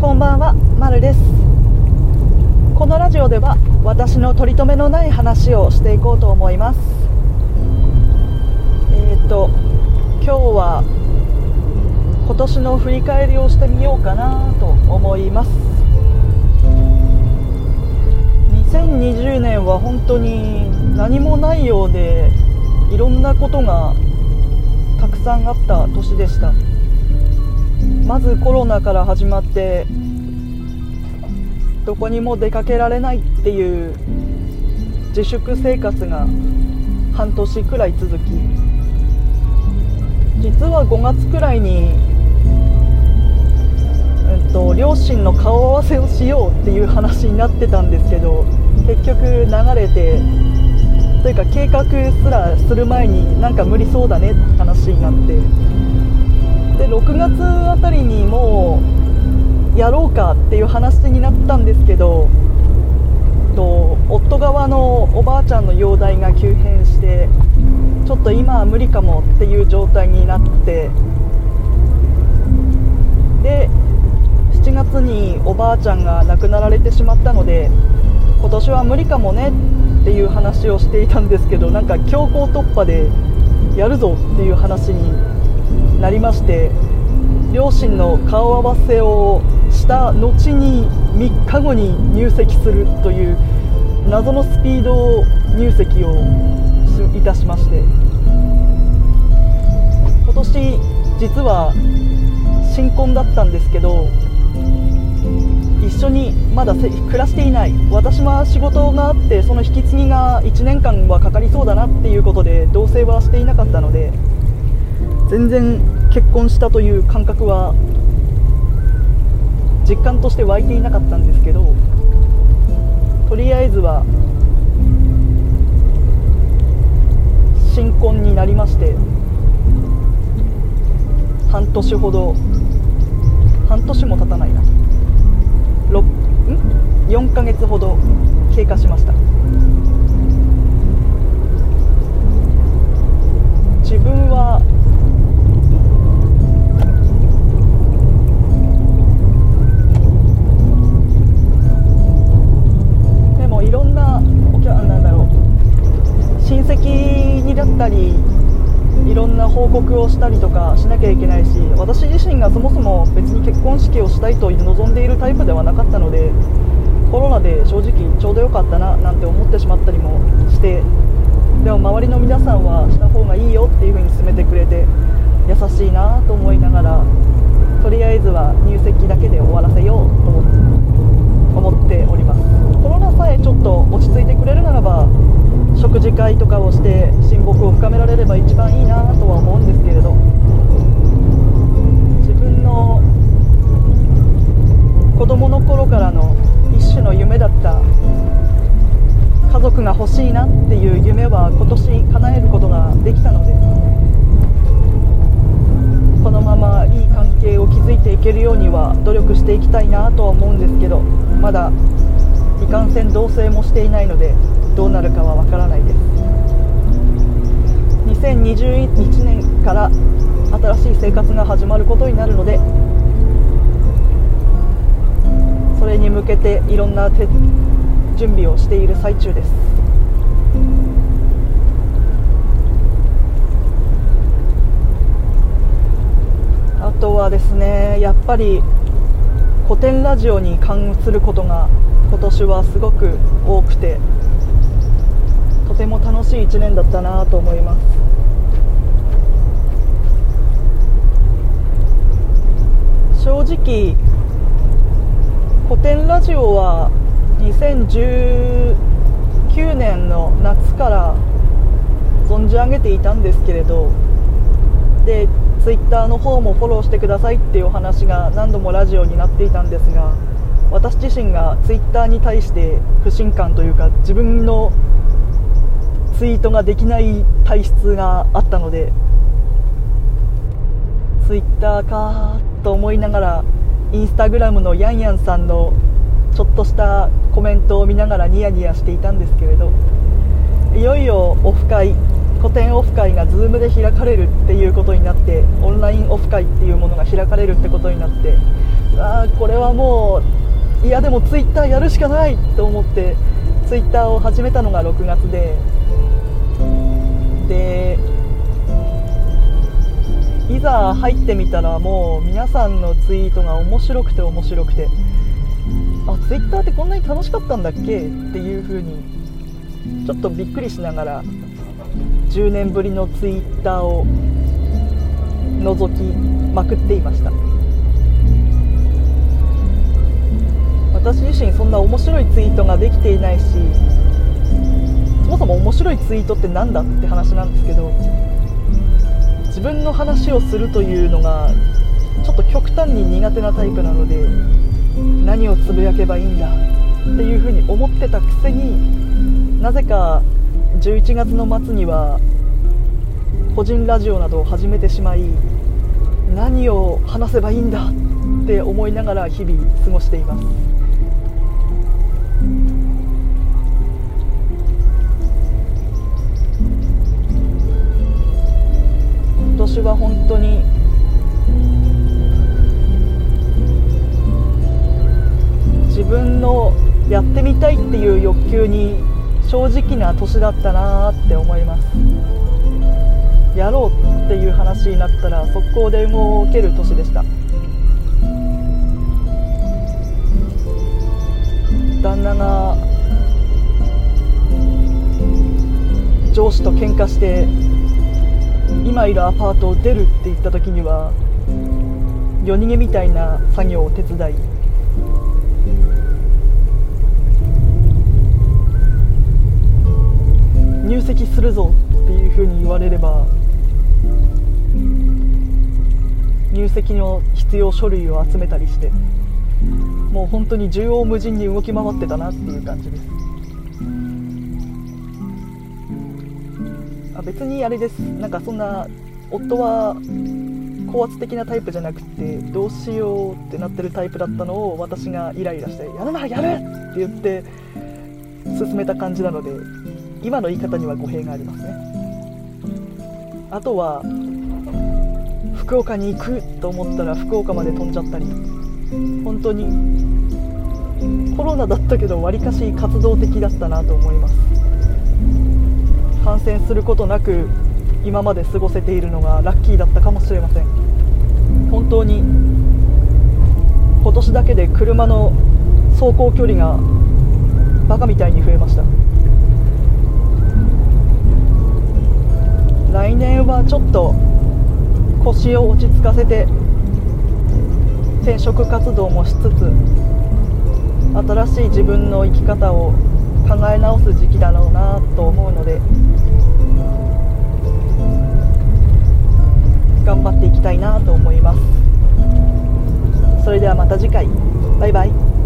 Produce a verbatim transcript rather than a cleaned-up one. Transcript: こんばんは、まるです。このラジオでは私の取り留めのない話をしていこうと思います。えー、っと今日は今年の振り返りをしてみようかなと思います。にせんにじゅうねんは本当に何もないようで、いろんなことがたくさんあった年でした。まずコロナから始まって、どこにも出かけられないっていう自粛生活が半年くらい続き、実はごがつくらいに、うんと、両親の顔合わせをしようっていう話になってたんですけど、結局流れて、というか計画すらする前になんか無理そうだねって話になって。でろくがつあたりにもうやろうかっていう話になったんですけど、と夫側のおばあちゃんの容体が急変して、ちょっと今は無理かもっていう状態になって、でしちがつにおばあちゃんが亡くなられてしまったので、今年は無理かもねっていう話をしていたんですけど、なんか強行突破でやるぞっていう話になりまして、両親の顔合わせをした後にみっかごに入籍するという謎のスピード入籍をいたしまして、今年実は新婚だったんですけど、一緒にまだ暮らしていない、私は仕事があって、その引き継ぎがいちねんかんはかかりそうだなっていうことで同棲はしていなかったので、全然結婚したという感覚は実感として湧いていなかったんですけど、とりあえずは新婚になりまして、半年ほど半年も経たないなろく、ん?よんかげつほど経過しました。自分はいろんな報告をしたりとかしなきゃいけないし、私自身がそもそも別に結婚式をしたいと望んでいるタイプではなかったので、コロナで正直ちょうどよかったななんて思ってしまったりもして、でも周りの皆さんはした方がいいよっていう風に勧めてくれて、優しいなと思いながら、とりあえずは入籍だけで終わらせようと思っております。コロナさえちょっと落ち着いてくれるならば、食事会とかをして親睦を深められれば一番いいなとは思うんですけれど、自分の子供の頃からの一種の夢だった家族が欲しいなっていう夢は今年叶えることができたので、このままいい関係を築いていけるようには努力していきたいなとは思うんですけど、まだいかんせん同棲もしていないので、どうなるかはわからないです。にせんにじゅういちねんから新しい生活が始まることになるので、それに向けていろんな手準備をしている最中です。あとはですね、やっぱり古典ラジオに関することが今年はすごく多くて、とても楽しいいちねんだったなと思います。正直古典ラジオはにせんじゅうきゅうねんの夏から存じ上げていたんですけれど、でツイッターの方もフォローしてくださいっていうお話が何度もラジオになっていたんですが、私自身がツイッターに対して不信感というか、自分のツイートができない体質があったので、ツイッターかと思いながら、インスタグラムのヤンヤンさんのちょっとしたコメントを見ながらニヤニヤしていたんですけれど、いよいよオフ会、個展オフ会が Zoom で開かれるっていうことになって、オンラインオフ会っていうものが開かれるってことになって、あーこれはもういやでもツイッターやるしかないと思ってツイッターを始めたのがろくがつで、でいざ入ってみたらもう皆さんのツイートが面白くて面白くて、あツイッターってこんなに楽しかったんだっけっていう風にちょっとびっくりしながらじゅうねんぶりのツイッターを覗きまくっていました。私自身そんな面白いツイートができていないし、そもそも面白いツイートってなんだって話なんですけど、自分の話をするというのがちょっと極端に苦手なタイプなので、何をつぶやけばいいんだっていうふうに思ってたくせに、なぜかじゅういちがつの末には個人ラジオなどを始めてしまい、何を話せばいいんだって思いながら日々過ごしています。今年は本当に自分のやってみたいっていう欲求に正直な年だったなって思います。やろうっていう話になったら速攻で動ける年でした。旦那が上司と喧嘩して今いるアパートを出るって言った時には夜逃げみたいな作業を手伝い、入籍するぞっていうふうに言われれば入籍の必要書類を集めたりして、もう本当に縦横無尽に動き回ってたなっていう感じです。あ別にあれです、なんかそんな夫は高圧的なタイプじゃなくてどうしようってなってるタイプだったのを私がイライラしてやるなやるって言って進めた感じなので、今の言い方には語弊がありますね。あとは福岡に行くと思ったら福岡まで飛んじゃったり、本当にコロナだったけどわりかし活動的だったなと思います。感染することなく今まで過ごせているのがラッキーだったかもしれません。本当に今年だけで車の走行距離がバカみたいに増えました。来年はちょっと腰を落ち着かせて転職活動もしつつ新しい自分の生き方を考え直す時期だろうなと思うので、頑張っていきたいなと思います。それではまた次回、バイバイ。